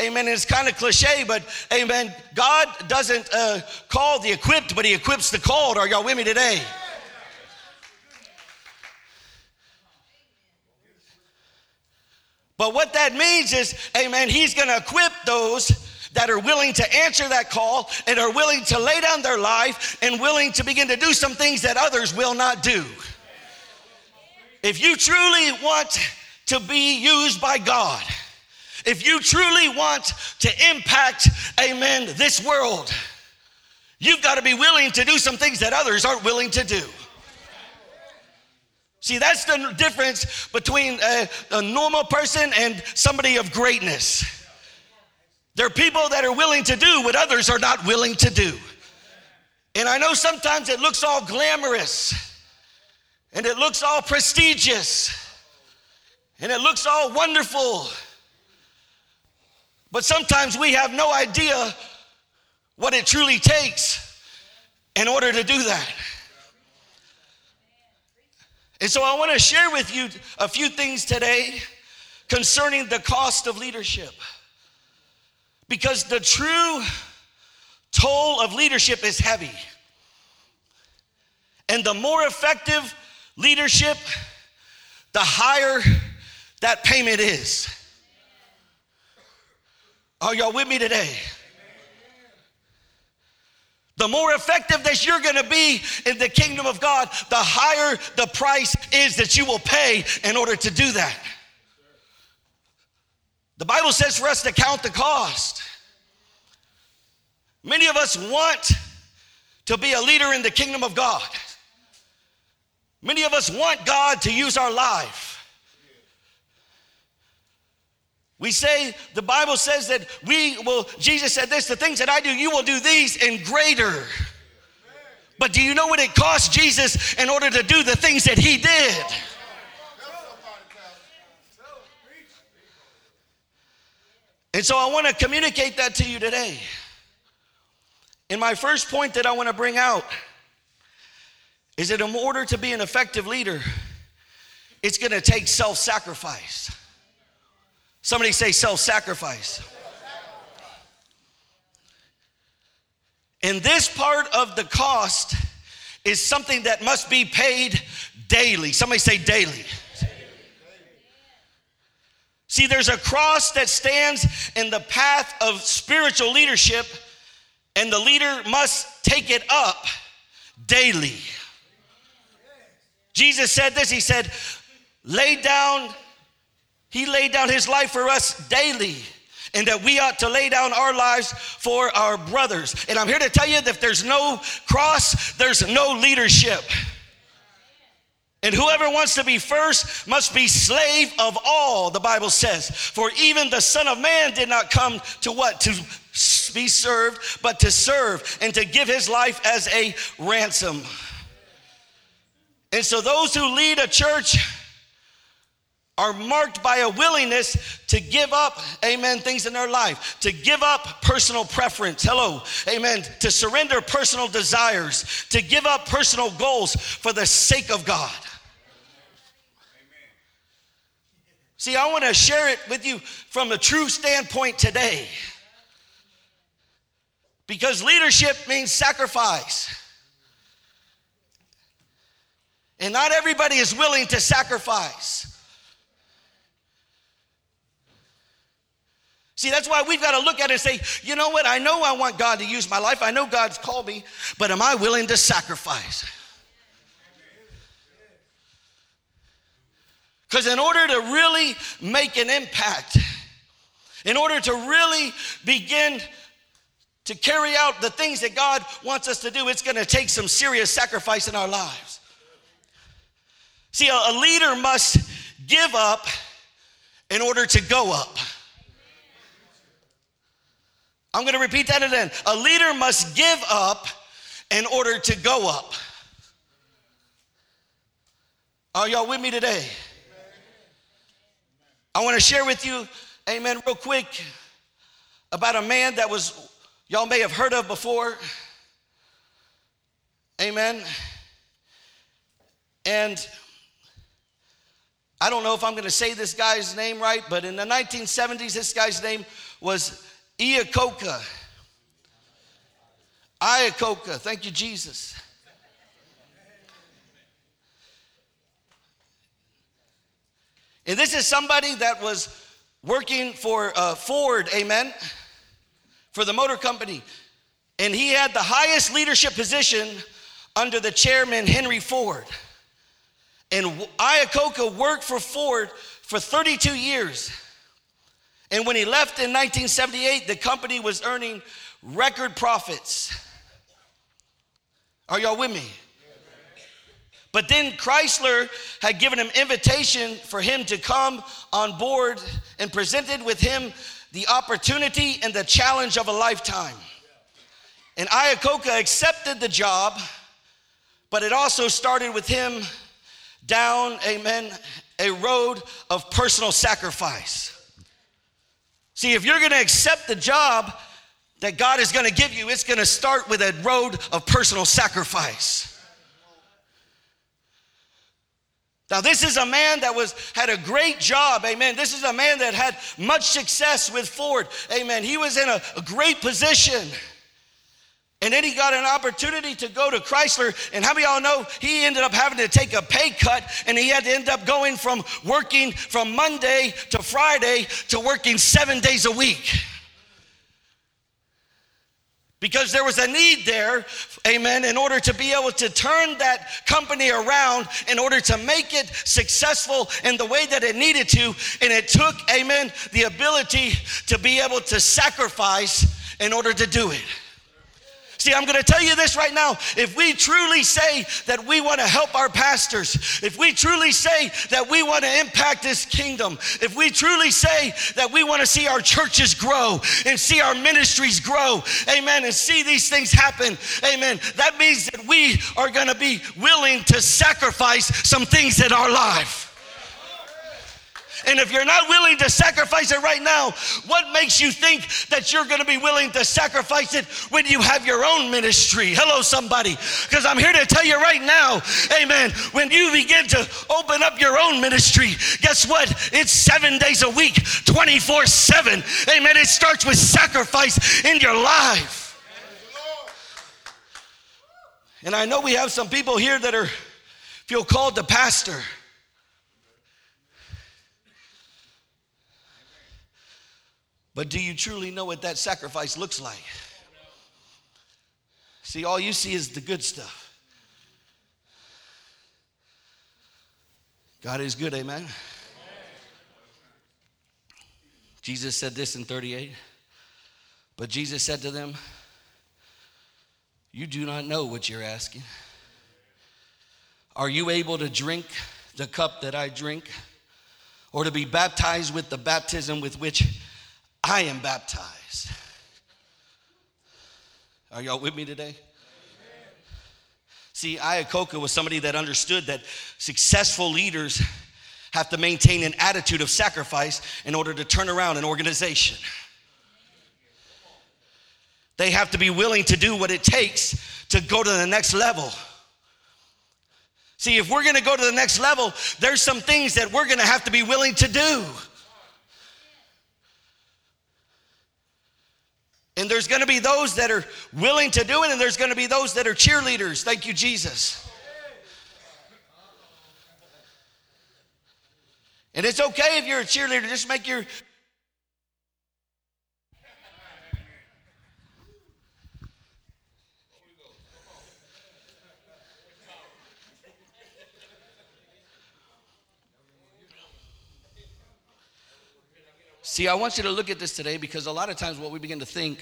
Amen. It's kind of cliche, but amen. God doesn't call the equipped, but he equips the called. Are y'all with me today? But what that means is, amen, he's going to equip those that are willing to answer that call and are willing to lay down their life and willing to begin to do some things that others will not do. If you truly want to be used by God, if you truly want to impact, amen, this world, you've got to be willing to do some things that others aren't willing to do. See, that's the difference between a normal person and somebody of greatness. There are people that are willing to do what others are not willing to do. And I know sometimes it looks all glamorous and it looks all prestigious and it looks all wonderful. But sometimes we have no idea what it truly takes in order to do that. And so I want to share with you a few things today concerning the cost of leadership. Because the true toll of leadership is heavy. And the more effective leadership, the higher that payment is. Are y'all with me today? The more effective that you're going to be in the kingdom of God, the higher the price is that you will pay in order to do that. The Bible says for us to count the cost. Many of us want to be a leader in the kingdom of God. Many of us want God to use our life. We say, the Bible says that Jesus said this, the things that I do, you will do these and greater. But do you know what it cost Jesus in order to do the things that he did? And so I want to communicate that to you today. And my first point that I want to bring out is that in order to be an effective leader, it's going to take self-sacrifice. Somebody say self-sacrifice. And this part of the cost is something that must be paid daily. Somebody say daily. See, there's a cross that stands in the path of spiritual leadership, and the leader must take it up daily. Jesus said this, he said, he laid down his life for us daily, and that we ought to lay down our lives for our brothers. And I'm here to tell you that if there's no cross, there's no leadership. And whoever wants to be first must be slave of all, the Bible says. For even the Son of Man did not come to what? To be served, but to serve and to give his life as a ransom. And so those who lead a church are marked by a willingness to give up, amen, things in their life, to give up personal preference, hello, amen, to surrender personal desires, to give up personal goals for the sake of God. Amen. See, I want to share it with you from a true standpoint today, because leadership means sacrifice. And not everybody is willing to sacrifice. See, that's why we've got to look at it and say, you know what? I know I want God to use my life. I know God's called me, but am I willing to sacrifice? Because in order to really make an impact, in order to really begin to carry out the things that God wants us to do, it's going to take some serious sacrifice in our lives. See, a leader must give up in order to go up. I'm going to repeat that again. A leader must give up in order to go up. Are y'all with me today? I want to share with you, amen, real quick, about a man that y'all may have heard of before. Amen. And I don't know if I'm going to say this guy's name right, but in the 1970s, this guy's name was Iacocca. Iacocca, thank you, Jesus. And this is somebody that was working for Ford, amen, for the motor company. And he had the highest leadership position under the chairman, Henry Ford. And Iacocca worked for Ford for 32 years. And when he left in 1978, the company was earning record profits. Are y'all with me? But then Chrysler had given him invitation for him to come on board and presented with him the opportunity and the challenge of a lifetime. And Iacocca accepted the job, but it also started with him down, amen, a road of personal sacrifice. See, if you're going to accept the job that God is going to give you, it's going to start with a road of personal sacrifice. Now, this is a man that had a great job, amen. This is a man that had much success with Ford, amen. He was in a great position. And then he got an opportunity to go to Chrysler. And how many of y'all know he ended up having to take a pay cut, and he had to end up going from working from Monday to Friday to working 7 days a week. Because there was a need there, amen, in order to be able to turn that company around, in order to make it successful in the way that it needed to. And it took, amen, the ability to be able to sacrifice in order to do it. See, I'm going to tell you this right now. If we truly say that we want to help our pastors, if we truly say that we want to impact this kingdom, if we truly say that we want to see our churches grow and see our ministries grow, amen, and see these things happen, amen, that means that we are going to be willing to sacrifice some things in our life. And if you're not willing to sacrifice it right now, what makes you think that you're going to be willing to sacrifice it when you have your own ministry? Hello, somebody. Because I'm here to tell you right now, amen, when you begin to open up your own ministry, guess what? It's 7 days a week, 24/7. Amen. It starts with sacrifice in your life. And I know we have some people here that feel called to pastor. But do you truly know what that sacrifice looks like? See, all you see is the good stuff. God is good, amen? Jesus said this in 38. But Jesus said to them, you do not know what you're asking. Are you able to drink the cup that I drink, or to be baptized with the baptism with which I am baptized? Are y'all with me today? Amen. See, Iacocca was somebody that understood that successful leaders have to maintain an attitude of sacrifice in order to turn around an organization. They have to be willing to do what it takes to go to the next level. See, if we're going to go to the next level, there's some things that we're going to have to be willing to do. And there's going to be those that are willing to do it, and there's going to be those that are cheerleaders. Thank you, Jesus. And it's okay if you're a cheerleader. Just make your... See, I want you to look at this today, because a lot of times what we begin to think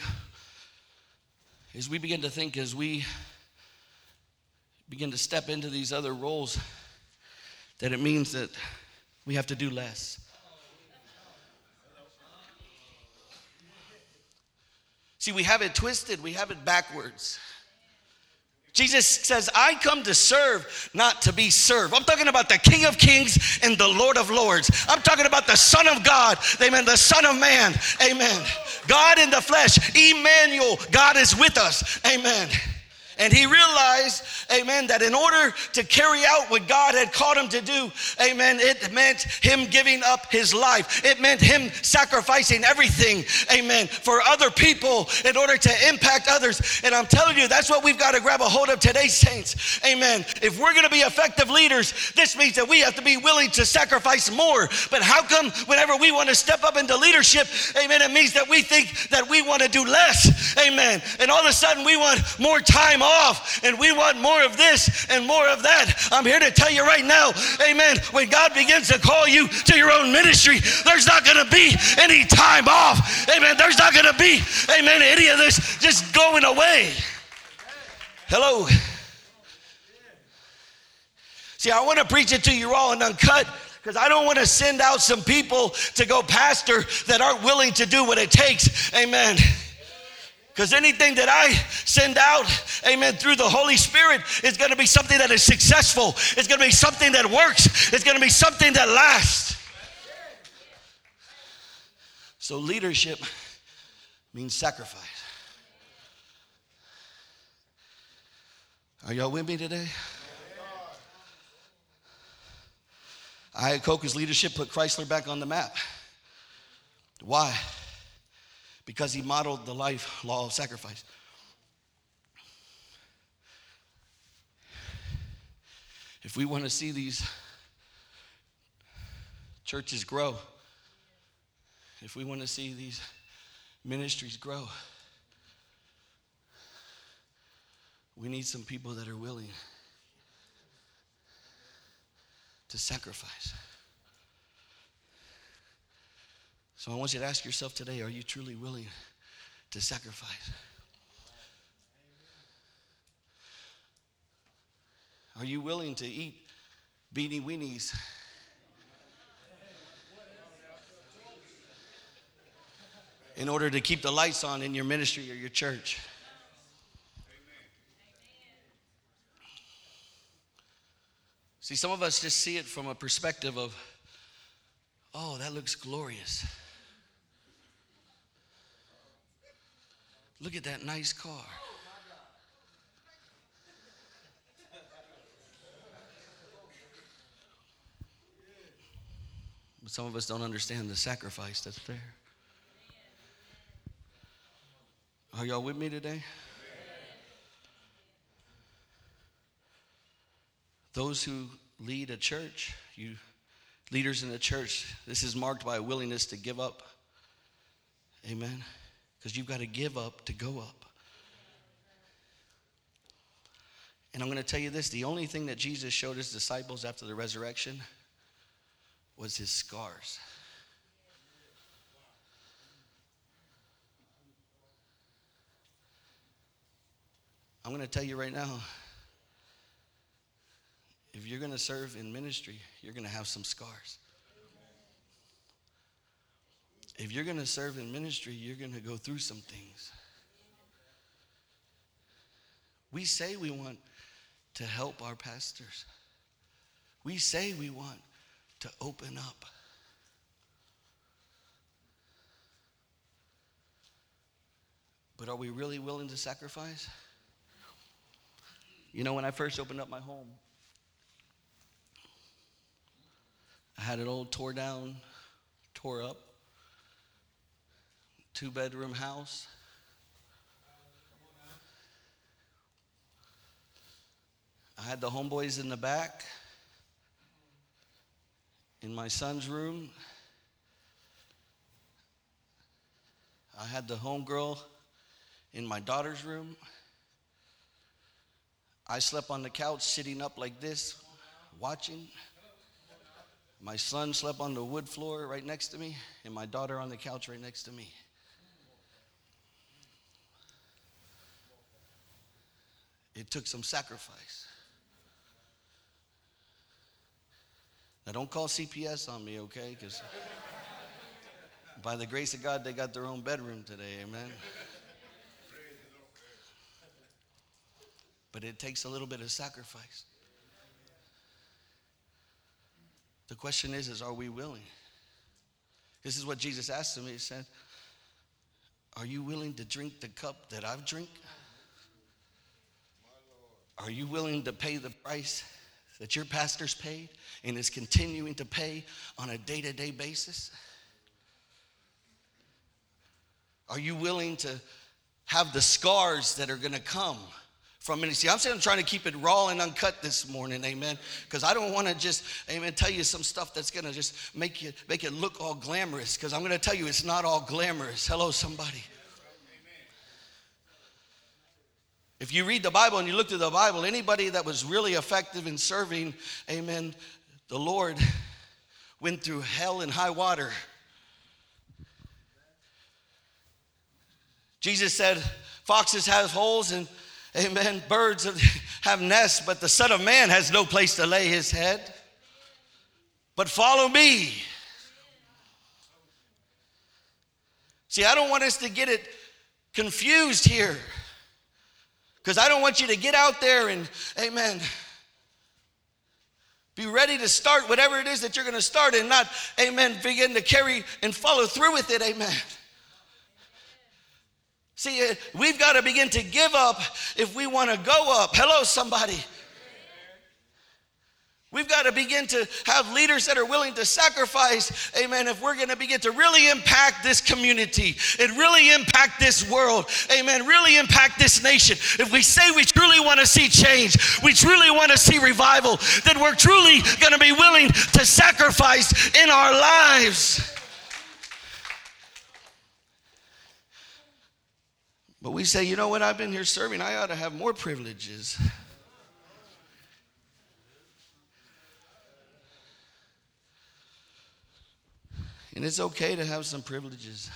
is as we begin to step into these other roles, that it means that we have to do less. See, we have it twisted. We have it backwards. Jesus says, I come to serve, not to be served. I'm talking about the King of Kings and the Lord of Lords. I'm talking about the Son of God, amen, the Son of Man, amen. God in the flesh, Emmanuel, God is with us, amen. And he realized, amen, that in order to carry out what God had called him to do, amen, it meant him giving up his life. It meant him sacrificing everything, amen, for other people in order to impact others. And I'm telling you, that's what we've got to grab a hold of today, saints, amen. If we're going to be effective leaders, this means that we have to be willing to sacrifice more. But how come whenever we want to step up into leadership, amen, it means that we think that we want to do less, amen. And all of a sudden we want more time off, and we want more of this and more of that. I'm here to tell you right now, amen, when God begins to call you to your own ministry, there's not going to be any time off, amen. There's not going to be, amen, any of this just going away. Hello. See, I want to preach it to you all and uncut, because I don't want to send out some people to go pastor that aren't willing to do what it takes, amen. Because anything that I send out, amen, through the Holy Spirit is going to be something that is successful. It's going to be something that works. It's going to be something that lasts. So leadership means sacrifice. Are y'all with me today? Iacocca's leadership put Chrysler back on the map. Why? Because he modeled the life law of sacrifice. If we want to see these churches grow, if we want to see these ministries grow, we need some people that are willing to sacrifice. So I want you to ask yourself today, are you truly willing to sacrifice? Are you willing to eat beanie weenies? In order to keep the lights on in your ministry or your church? See, some of us just see it from a perspective of, oh, that looks glorious. Look at that nice car. But some of us don't understand the sacrifice that's there. Are y'all with me today? Those who lead a church, you leaders in the church, this is marked by a willingness to give up. Amen. Because you've got to give up to go up. And I'm going to tell you this, the only thing that Jesus showed his disciples after the resurrection was his scars. I'm going to tell you right now, if you're going to serve in ministry, you're going to have some scars. If you're going to serve in ministry, you're going to go through some things. We say we want to help our pastors. We say we want to open up. But are we really willing to sacrifice? You know, when I first opened up my home, I had an old tore up, 2-bedroom house. I had the homeboys in the back, in my son's room. I had the homegirl in my daughter's room. I slept on the couch sitting up like this, watching. My son slept on the wood floor right next to me, and my daughter on the couch right next to me. It took some sacrifice. Now, don't call CPS on me, okay? Because by the grace of God, they got their own bedroom today, amen? But it takes a little bit of sacrifice. The question is are we willing? This is what Jesus asked him. He said, are you willing to drink the cup that I've drink? Are you willing to pay the price that your pastor's paid and is continuing to pay on a day-to-day basis? Are you willing to have the scars that are going to come from it? See, I'm trying to keep it raw and uncut this morning, amen, because I don't want to just, amen, tell you some stuff that's going to just make it look all glamorous, because I'm going to tell you it's not all glamorous. Hello, somebody. If you read the Bible and you look through the Bible, anybody that was really effective in serving, amen, the Lord went through hell and high water. Jesus said, foxes have holes and, amen, birds have nests, but the Son of Man has no place to lay his head. But follow me. See, I don't want us to get it confused here. Because I don't want you to get out there and, amen, be ready to start whatever it is that you're going to start and not, amen, begin to carry and follow through with it, amen. See, we've got to begin to give up if we want to go up. Hello, somebody. We've got to begin to have leaders that are willing to sacrifice, amen, if we're going to begin to really impact this community and really impact this world, amen, really impact this nation. If we say we truly want to see change, we truly want to see revival, then we're truly going to be willing to sacrifice in our lives. But we say, you know what, I've been here serving, I ought to have more privileges. And it's okay to have some privileges,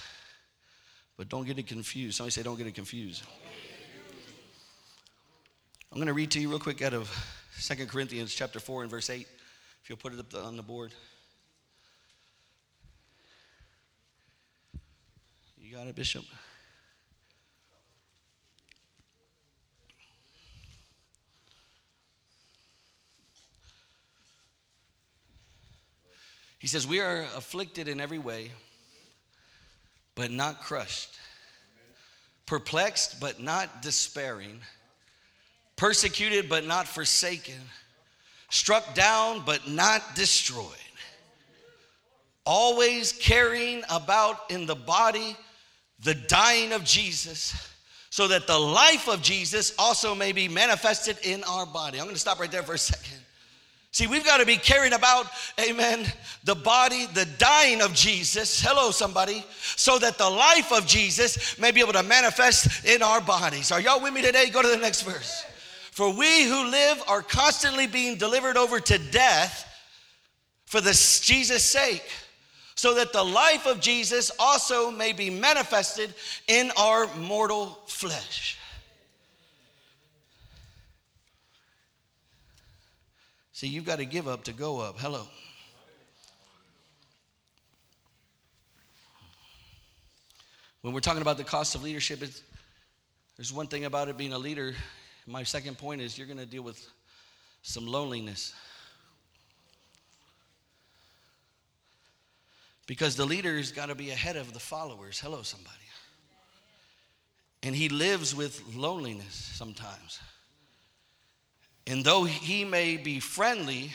but don't get it confused. Somebody say, don't get it confused. I'm going to read to you real quick out of Second Corinthians chapter 4 and verse 8, if you'll put it up on the board. You got it, Bishop? He says, we are afflicted in every way, but not crushed, perplexed, but not despairing, persecuted, but not forsaken, struck down, but not destroyed, always carrying about in the body the dying of Jesus, so that the life of Jesus also may be manifested in our body. I'm going to stop right there for a second. See, we've got to be carrying about, amen, the body, the dying of Jesus. Hello, somebody. So that the life of Jesus may be able to manifest in our bodies. Are y'all with me today? Go to the next verse. For we who live are constantly being delivered over to death for Jesus' sake, so that the life of Jesus also may be manifested in our mortal flesh. See, you've got to give up to go up. Hello. When we're talking about the cost of leadership, there's one thing about it being a leader. My second point is you're going to deal with some loneliness. Because the leader's got to be ahead of the followers. Hello, somebody. And he lives with loneliness sometimes. And though he may be friendly,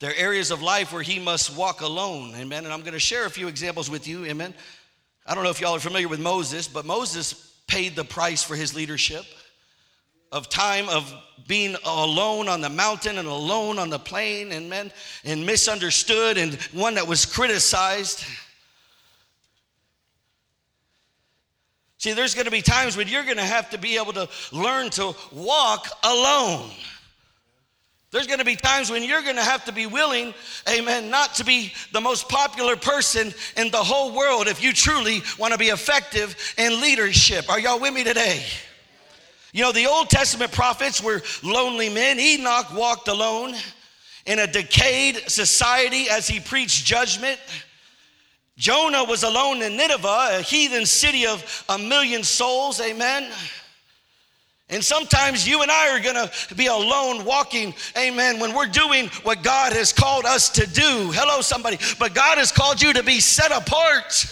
there are areas of life where he must walk alone, amen? And I'm going to share a few examples with you, amen? I don't know if y'all are familiar with Moses, but Moses paid the price for his leadership of time of being alone on the mountain and alone on the plain, amen, and misunderstood and one that was criticized. See, there's going to be times when you're going to have to be able to learn to walk alone. There's going to be times when you're going to have to be willing, amen, not to be the most popular person in the whole world if you truly want to be effective in leadership. Are y'all with me today? You know, the Old Testament prophets were lonely men. Enoch walked alone in a decayed society as he preached judgment. Jonah was alone in Nineveh, a heathen city of 1 million souls, amen. And sometimes you and I are going to be alone walking, amen, when we're doing what God has called us to do. Hello, somebody. But God has called you to be set apart.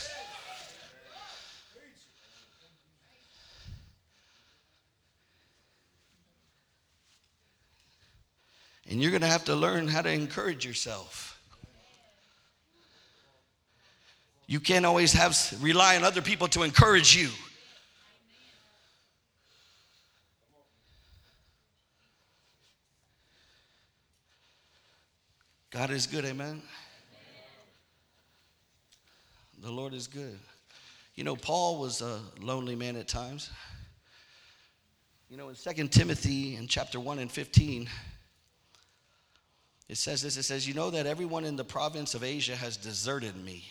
And you're going to have to learn how to encourage yourself. You can't always rely on other people to encourage you. God is good, amen? The Lord is good. You know, Paul was a lonely man at times. You know, in 2 Timothy in chapter 1 and 15, it says this, it says, you know that everyone in the province of Asia has deserted me.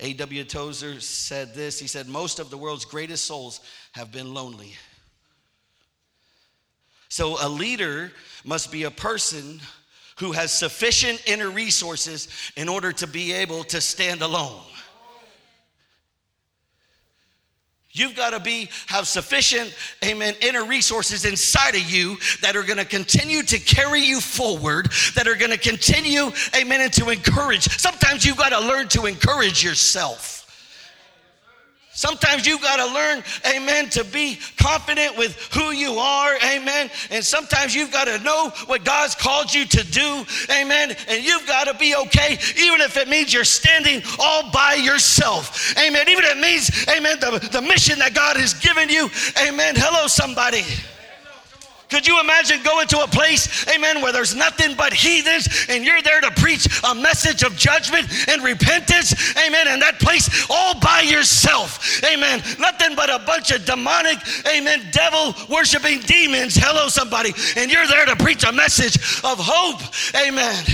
A.W. Tozer said this, he said, most of the world's greatest souls have been lonely. So a leader must be a person who has sufficient inner resources in order to be able to stand alone. You've got to have sufficient, amen, inner resources inside of you that are going to continue to carry you forward, that are going to continue, amen, and to encourage. Sometimes you've got to learn to encourage yourself. Sometimes you got to learn, amen, to be confident with who you are, amen. And sometimes you've got to know what God's called you to do, amen. And you've got to be okay, even if it means you're standing all by yourself, amen. Even if it means, amen, the mission that God has given you, amen. Hello, somebody. Could you imagine going to a place, amen, where there's nothing but heathens and you're there to preach a message of judgment and repentance, amen, and that place all by yourself, amen. Nothing but a bunch of demonic, amen, devil-worshiping demons, hello somebody, and you're there to preach a message of hope, amen.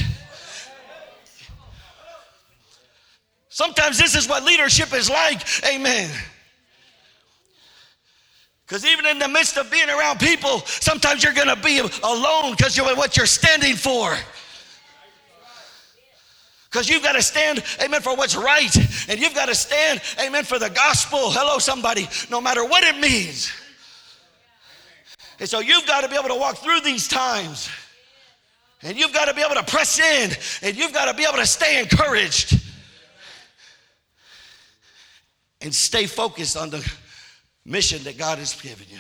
Sometimes this is what leadership is like, amen. Because even in the midst of being around people, sometimes you're going to be alone because you're what you're standing for. Because you've got to stand, amen, for what's right. And you've got to stand, amen, for the gospel. Hello, somebody, no matter what it means. And so you've got to be able to walk through these times. And you've got to be able to press in. And you've got to be able to stay encouraged. And stay focused on the mission that God has given you.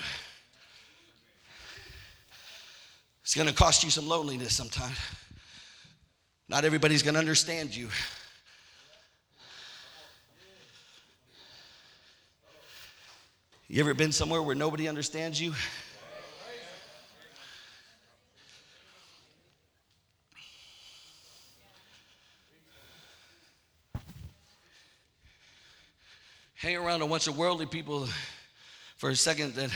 It's going to cost you some loneliness sometimes. Not everybody's going to understand you. You ever been somewhere where nobody understands you? Hang around a bunch of worldly people for a second that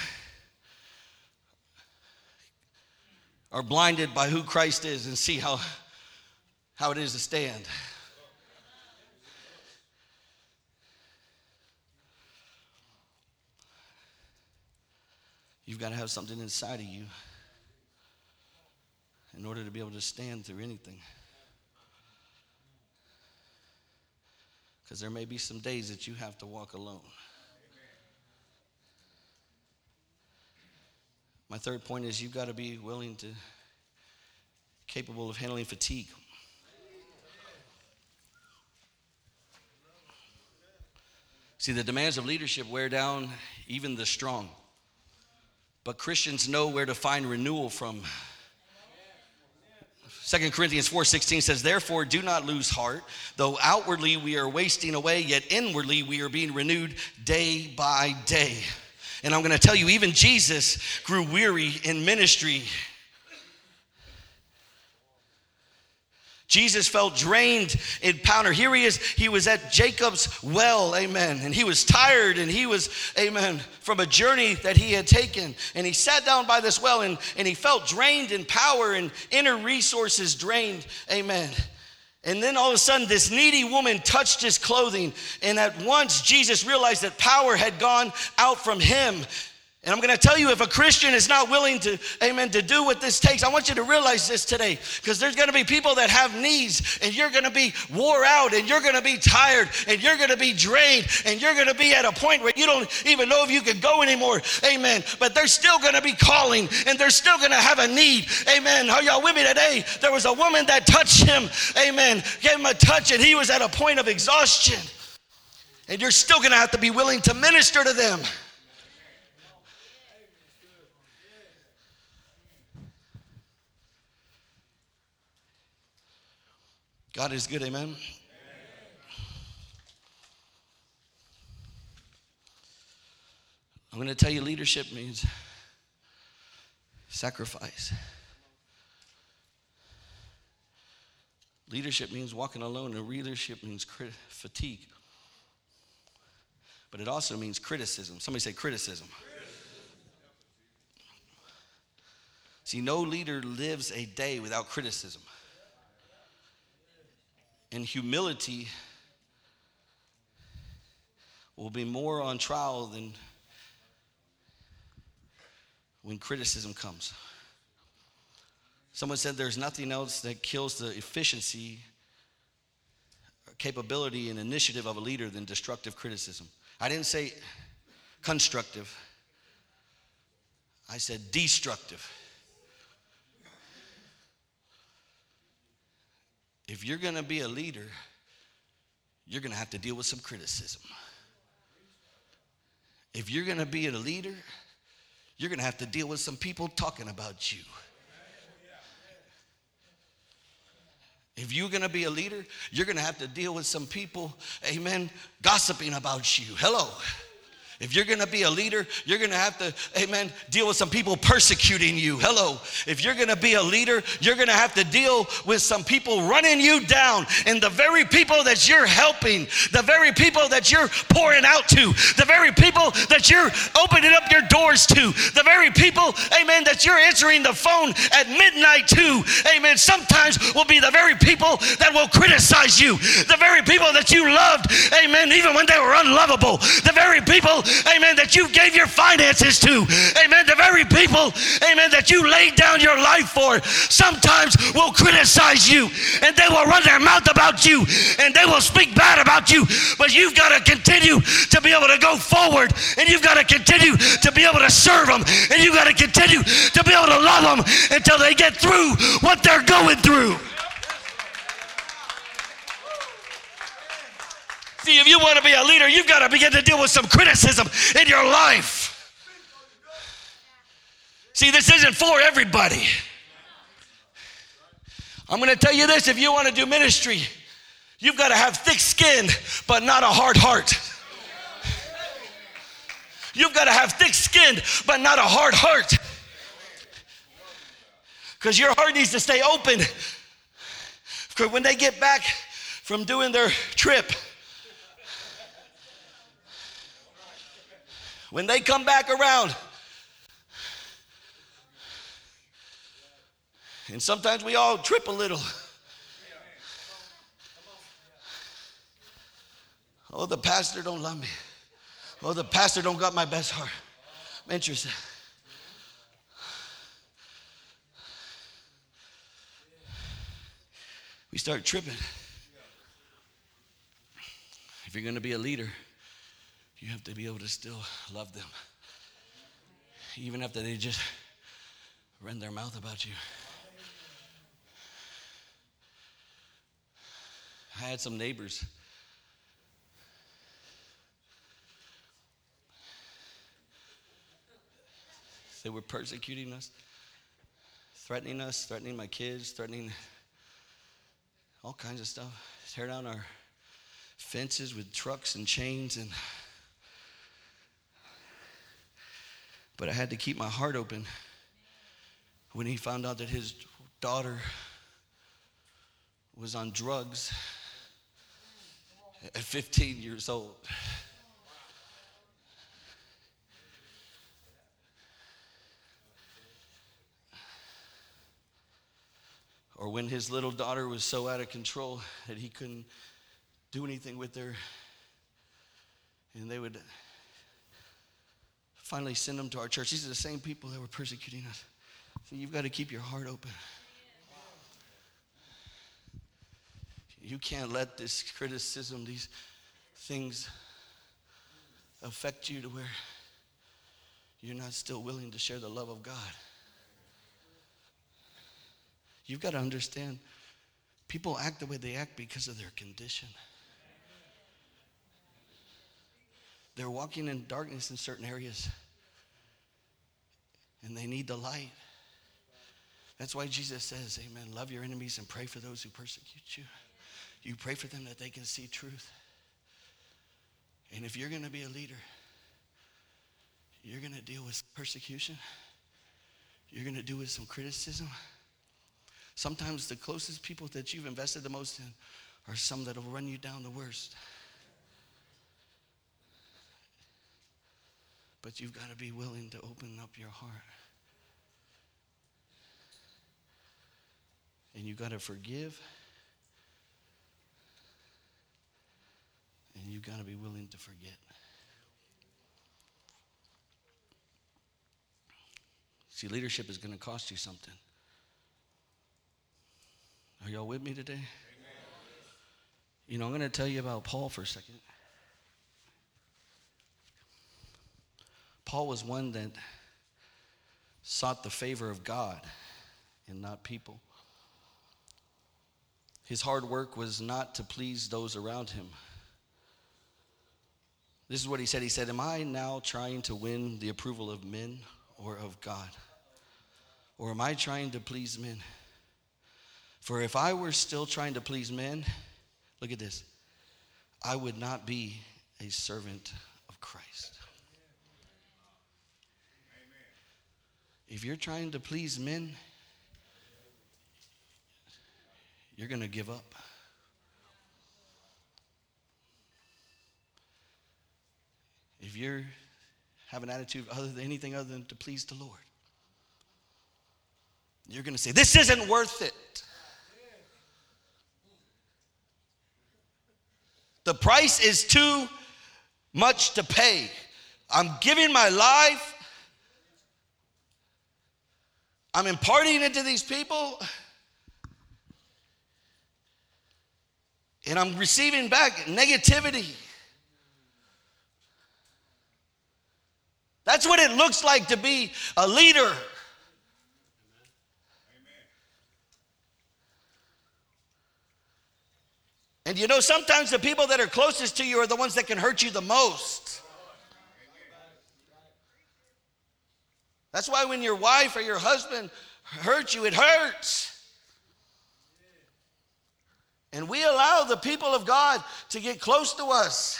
are blinded by who Christ is and see how it is to stand. You've got to have something inside of you in order to be able to stand through anything. Because there may be some days that you have to walk alone. My third point is you've got to be willing to, capable of handling fatigue. See, the demands of leadership wear down even the strong. But Christians know where to find renewal from. 2 Corinthians 4:16 says, therefore do not lose heart, though outwardly we are wasting away, yet inwardly we are being renewed day by day. And I'm going to tell you, even Jesus grew weary in ministry. Jesus felt drained in power. Here he is. He was at Jacob's well, amen. And he was tired and he was, amen, from a journey that he had taken. And he sat down by this well and he felt drained in power and inner resources drained, amen. And then all of a sudden, this needy woman touched his clothing. And at once, Jesus realized that power had gone out from him. And I'm going to tell you, if a Christian is not willing to, amen, to do what this takes, I want you to realize this today. Because there's going to be people that have needs. And you're going to be wore out. And you're going to be tired. And you're going to be drained. And you're going to be at a point where you don't even know if you can go anymore. Amen. But they're still going to be calling. And they're still going to have a need. Amen. Are y'all with me today? There was a woman that touched him. Amen. Gave him a touch. And he was at a point of exhaustion. And you're still going to have to be willing to minister to them. God is good, amen? Amen. I'm going to tell you, leadership means sacrifice. Leadership means walking alone, and leadership means fatigue. But it also means criticism. Somebody say criticism. See, no leader lives a day without criticism. And humility will be more on trial than when criticism comes. Someone said there's nothing else that kills the efficiency, capability, and initiative of a leader than destructive criticism. I didn't say constructive. I said destructive. If you're going to be a leader, you're going to have to deal with some criticism. If you're going to be a leader, you're going to have to deal with some people talking about you. If you're going to be a leader, you're going to have to deal with some people, amen, gossiping about you. Hello. If you're going to be a leader, you're going to have to, amen, deal with some people persecuting you. Hello. If you're going to be a leader, you're going to have to deal with some people running you down. And the very people that you're helping, the very people that you're pouring out to, the very people that you're opening up your doors to, the very people, amen, that you're answering the phone at midnight to, amen, sometimes will be the very people that will criticize you. The very people that you loved, amen, even when they were unlovable. The very people, amen, that you gave your finances to, amen, the very people, amen, that you laid down your life for, sometimes will criticize you, and they will run their mouth about you, and they will speak bad about you, but you've got to continue to be able to go forward, and you've got to continue to be able to serve them, and you've got to continue to be able to love them until they get through what they're going through. See, if you want to be a leader, you've got to begin to deal with some criticism in your life. See, this isn't for everybody. I'm going to tell you this. If you want to do ministry, you've got to have thick skin, but not a hard heart. You've got to have thick skin, but not a hard heart. Because your heart needs to stay open. Because when they get back from doing their trip, when they come back around, and sometimes we all trip a little. Oh, the pastor don't love me. Oh, the pastor don't got my best heart. Interesting. We start tripping. If you're going to be a leader, you have to be able to still love them, even after they just run their mouth about you. I had some neighbors. They were persecuting us, threatening my kids, threatening all kinds of stuff. Tear down our fences with trucks and chains and... But I had to keep my heart open when he found out that his daughter was on drugs at 15 years old. Or when his little daughter was so out of control that he couldn't do anything with her, and they would finally send them to our church. These are the same people that were persecuting us. So you've got to keep your heart open. You can't let this criticism, these things affect you to where you're not still willing to share the love of God. You've got to understand, people act the way they act because of their condition. They're walking in darkness in certain areas, and they need the light. That's why Jesus says, amen, love your enemies and pray for those who persecute you. You pray for them that they can see truth. And if you're going to be a leader, you're going to deal with persecution. You're going to deal with some criticism. Sometimes the closest people that you've invested the most in are some that will run you down the worst. But you've got to be willing to open up your heart. And you've got to forgive. And you've got to be willing to forget. See, leadership is going to cost you something. Are y'all with me today? Amen. You know, I'm going to tell you about Paul for a second. Paul was one that sought the favor of God and not people. His hard work was not to please those around him. This is what he said. He said, "Am I now trying to win the approval of men or of God? Or am I trying to please men? For if I were still trying to please men," look at this, "I would not be a servant of Christ." If you're trying to please men, you're going to give up. If you have an attitude other than anything other than to please the Lord, you're going to say, "This isn't worth it. The price is too much to pay. I'm giving my life. I'm imparting it to these people. And I'm receiving back negativity. That's what it looks like to be a leader." Amen. And you know, sometimes the people that are closest to you are the ones that can hurt you the most. That's why when your wife or your husband hurts you, it hurts. And we allow the people of God to get close to us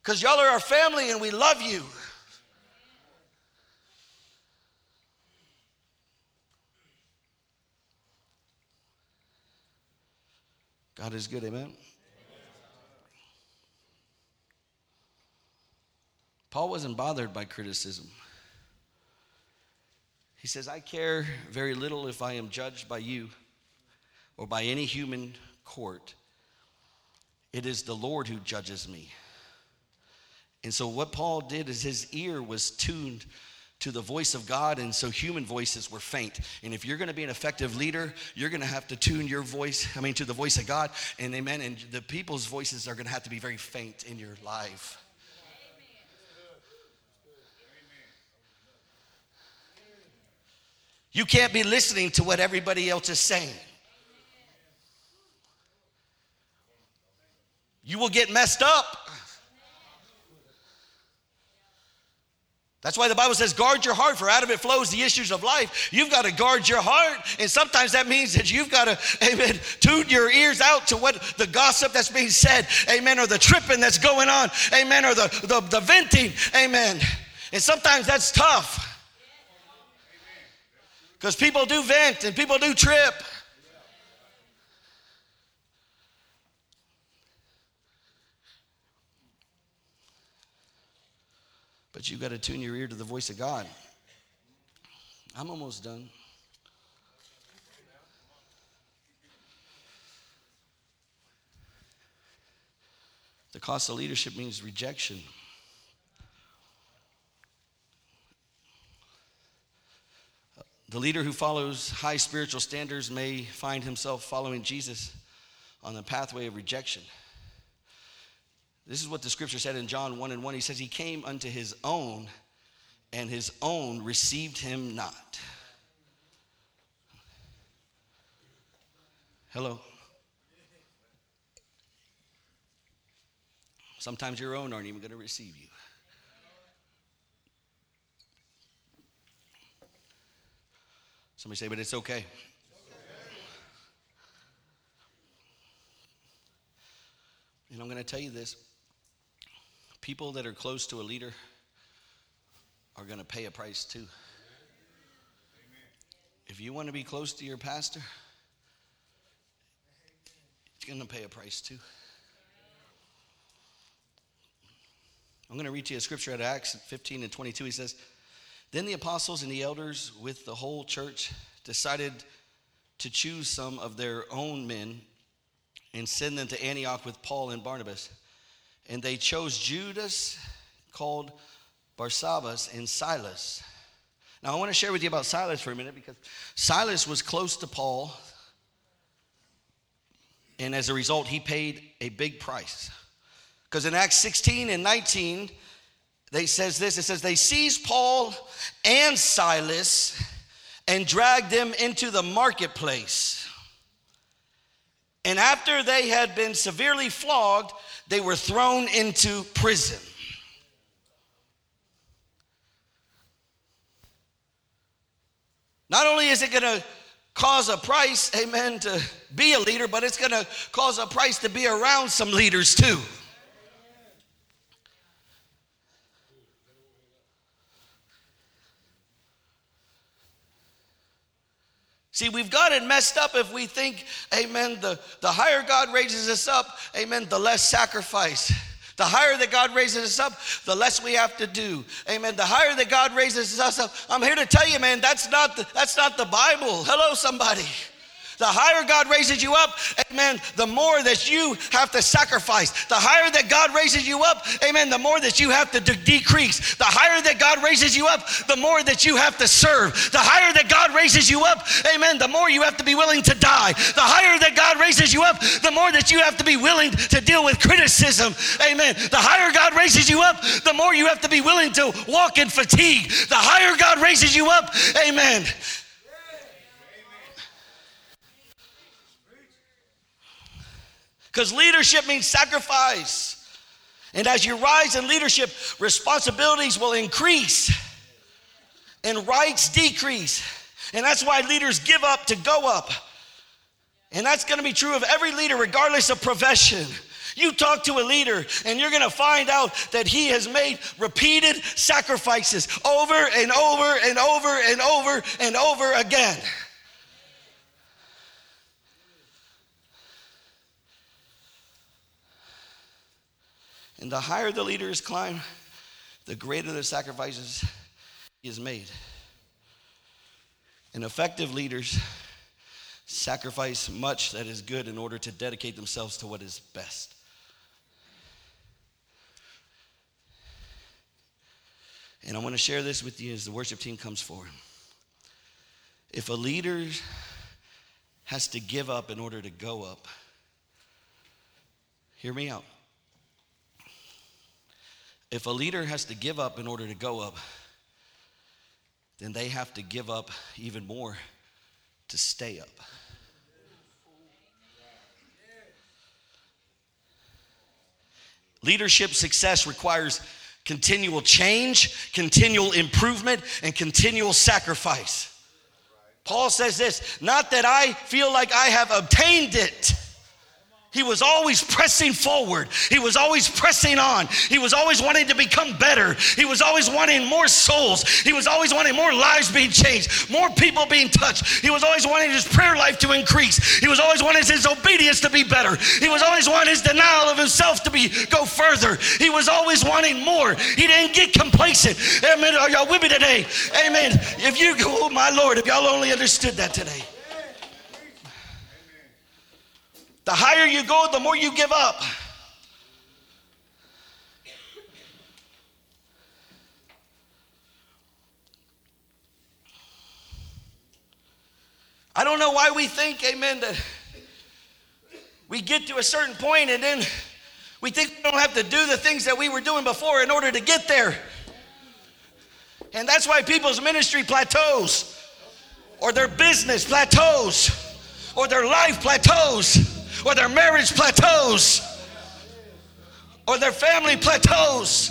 because y'all are our family and we love you. God is good, amen? Amen. Paul wasn't bothered by criticism. He says, "I care very little if I am judged by you or by any human court. It is the Lord who judges me." And so what Paul did is his ear was tuned to the voice of God, and so human voices were faint. And if you're going to be an effective leader, you're going to have to tune your voice, to the voice of God, and amen, and the people's voices are going to have to be very faint in your life. You can't be listening to what everybody else is saying. You will get messed up. That's why the Bible says, "Guard your heart, for out of it flows the issues of life." You've got to guard your heart. And sometimes that means that you've got to, amen, tune your ears out to what the gossip that's being said, amen, or the tripping that's going on, amen, or the venting, amen. And sometimes that's tough. Because people do vent and people do trip. But you've got to tune your ear to the voice of God. I'm almost done. The cost of leadership means rejection. The leader who follows high spiritual standards may find himself following Jesus on the pathway of rejection. This is what the scripture said in John 1:1. He says, "He came unto his own, and his own received him not." Hello. Sometimes your own aren't even going to receive you. Somebody say, "But it's okay." And I'm going to tell you this. People that are close to a leader are going to pay a price too. Amen. If you want to be close to your pastor, it's going to pay a price too. I'm going to read to you a scripture out of Acts 15 and 22. He says, "Then the apostles and the elders with the whole church decided to choose some of their own men and send them to Antioch with Paul and Barnabas. And they chose Judas, called Barsabbas, and Silas." Now, I want to share with you about Silas for a minute, because Silas was close to Paul, and as a result, he paid a big price. Because in Acts 16 and 19, they says this, it says, "They seized Paul and Silas and dragged them into the marketplace. And after they had been severely flogged, they were thrown into prison." Not only is it going to cause a price, amen, to be a leader, but it's going to cause a price to be around some leaders too. See, we've got it messed up if we think, amen, the higher God raises us up, amen, the less sacrifice. The higher that God raises us up, the less we have to do. Amen. The higher that God raises us up, I'm here to tell you, man, that's not the Bible. Hello, somebody. The higher God raises you up, amen, the more that you have to sacrifice. The higher that God raises you up, amen, the more that you have to decrease. The higher that God raises you up, the more that you have to serve. The higher that God raises you up, amen, the more you have to be willing to die. The higher that God raises you up, the more that you have to be willing to deal with criticism, amen. The higher God raises you up, the more you have to be willing to walk in fatigue. The higher God raises you up, amen. Because leadership means sacrifice. And as you rise in leadership, responsibilities will increase and rights decrease. And that's why leaders give up to go up. And that's going to be true of every leader, regardless of profession. You talk to a leader and you're going to find out that he has made repeated sacrifices over and over and over and over and over again. And the higher the leaders climb, the greater the sacrifices he has made. And effective leaders sacrifice much that is good in order to dedicate themselves to what is best. And I want to share this with you as the worship team comes forward. If a leader has to give up in order to go up, hear me out. If a leader has to give up in order to go up, then they have to give up even more to stay up. Leadership success requires continual change, continual improvement, and continual sacrifice. Paul says this, "Not that I feel like I have obtained it." He was always pressing forward. He was always pressing on. He was always wanting to become better. He was always wanting more souls. He was always wanting more lives being changed, more people being touched. He was always wanting his prayer life to increase. He was always wanting his obedience to be better. He was always wanting his denial of himself to go further. He was always wanting more. He didn't get complacent. Amen. Are y'all with me today? Amen. Oh my Lord, if y'all only understood that today. The higher you go, the more you give up. I don't know why we think, amen, that we get to a certain point and then we think we don't have to do the things that we were doing before in order to get there. And that's why people's ministry plateaus, or their business plateaus, or their life plateaus, or their marriage plateaus, or their family plateaus,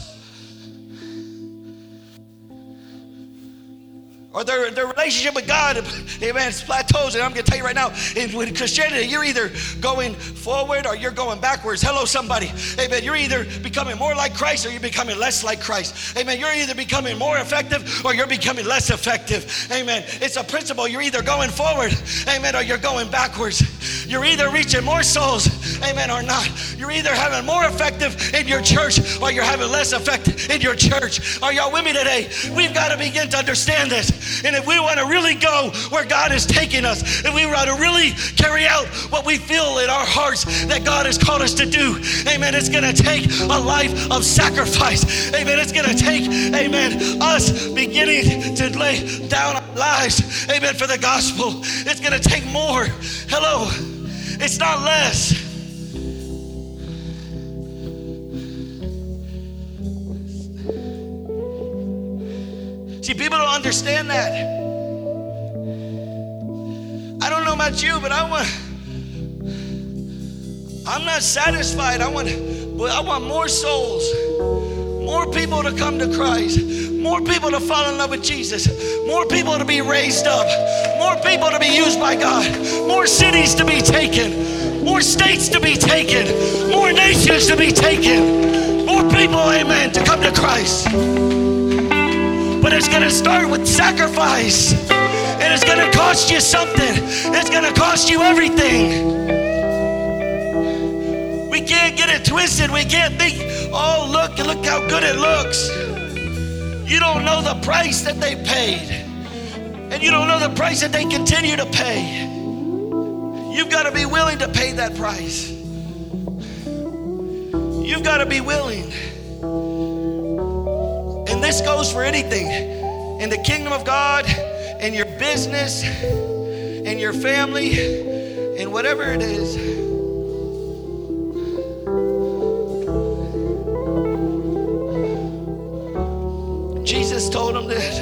or their relationship with God, amen, plateaus. And I'm going to tell you right now, in Christianity, you're either going forward or you're going backwards. Hello, somebody. Amen. You're either becoming more like Christ or you're becoming less like Christ. Amen. You're either becoming more effective or you're becoming less effective. Amen. It's a principle. You're either going forward, amen, or you're going backwards. You're either reaching more souls, amen, or not. You're either having more effective in your church or you're having less effective in your church. Are y'all with me today? We've got to begin to understand this. And if we want to really go where God is taking us, if we want to really carry out what we feel in our hearts that God has called us to do, amen, it's going to take a life of sacrifice. Amen, it's going to take, amen, us beginning to lay down our lives, amen, for the gospel. It's going to take more. Hello, it's not less. See, people don't understand that. I don't know about you, but I'm not satisfied. I want more souls, more people to come to Christ, more people to fall in love with Jesus, more people to be raised up, more people to be used by God, more cities to be taken, more states to be taken, more nations to be taken, more people, amen, to come to Christ. But it's going to start with sacrifice. And it's going to cost you something. It's going to cost you everything. We can't get it twisted. We can't think, oh, look how good it looks. You don't know the price that they paid. And you don't know the price that they continue to pay. You've got to be willing to pay that price. You've got to be willing. And this goes for anything in the kingdom of God, in your business, in your family, in whatever it is. Jesus told him this: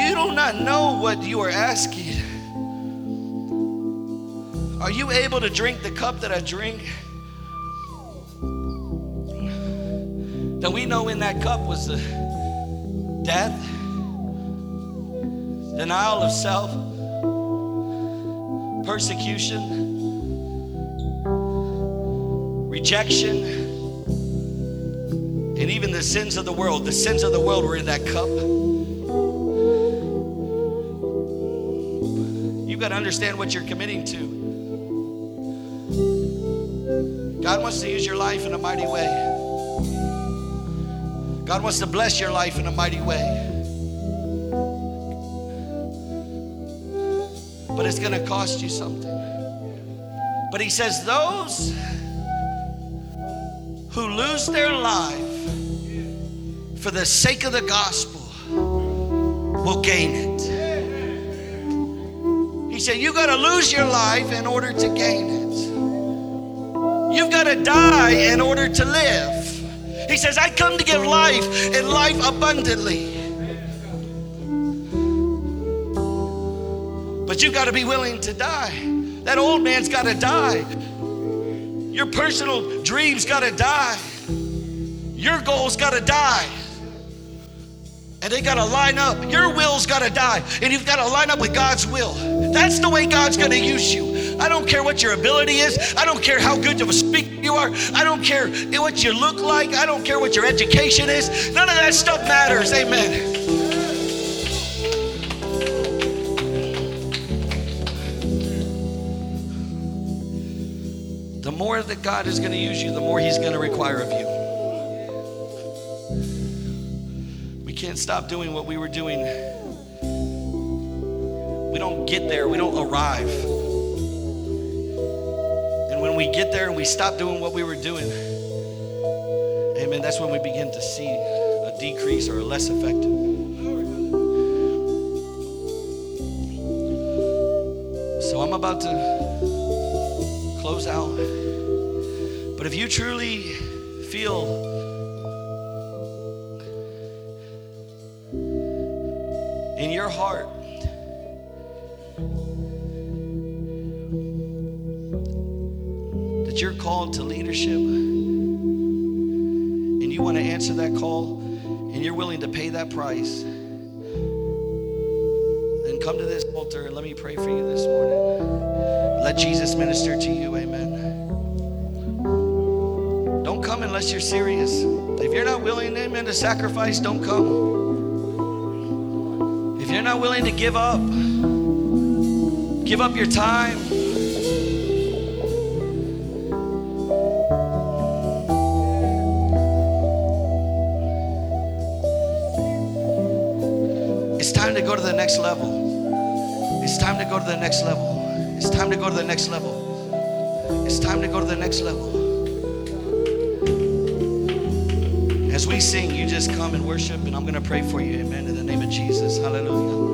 you do not know what you are asking. Are you able to drink the cup that I drink? Now we know in that cup was the death, denial of self, persecution, rejection, and even the sins of the world. The sins of the world were in that cup. You've got to understand what you're committing to. God wants to use your life in a mighty way. God wants to bless your life in a mighty way. But it's going to cost you something. But he says those who lose their life for the sake of the gospel will gain it. He said you got to lose your life in order to gain it. You've got to die in order to live. He says, I come to give life and life abundantly. But you've got to be willing to die. That old man's got to die. Your personal dreams got to die. Your goals got to die. And they got to line up. Your will's got to die. And you've got to line up with God's will. That's the way God's going to use you. I don't care what your ability is. I don't care how good of a speaker you are. I don't care what you look like. I don't care what your education is. None of that stuff matters. Amen. The more that God is going to use you, the more he's going to require of you. We can't stop doing what we were doing. We don't get there. We don't arrive. When we get there and we stop doing what we were doing, amen, that's when we begin to see a decrease or a less effective. So I'm about to close out. But if you truly feel in your heart you're called to leadership and you want to answer that call and you're willing to pay that price, come to this altar and let me pray for you this morning. Let Jesus minister to you, amen. Don't come unless you're serious. If you're not willing, amen, to sacrifice, don't come. If you're not willing to give up your time, to go to the next level. It's time to go to the next level. It's time to go to the next level. It's time to go to the next level. As we sing, you just come and worship, and I'm going to pray for you, amen, in the name of Jesus. Hallelujah.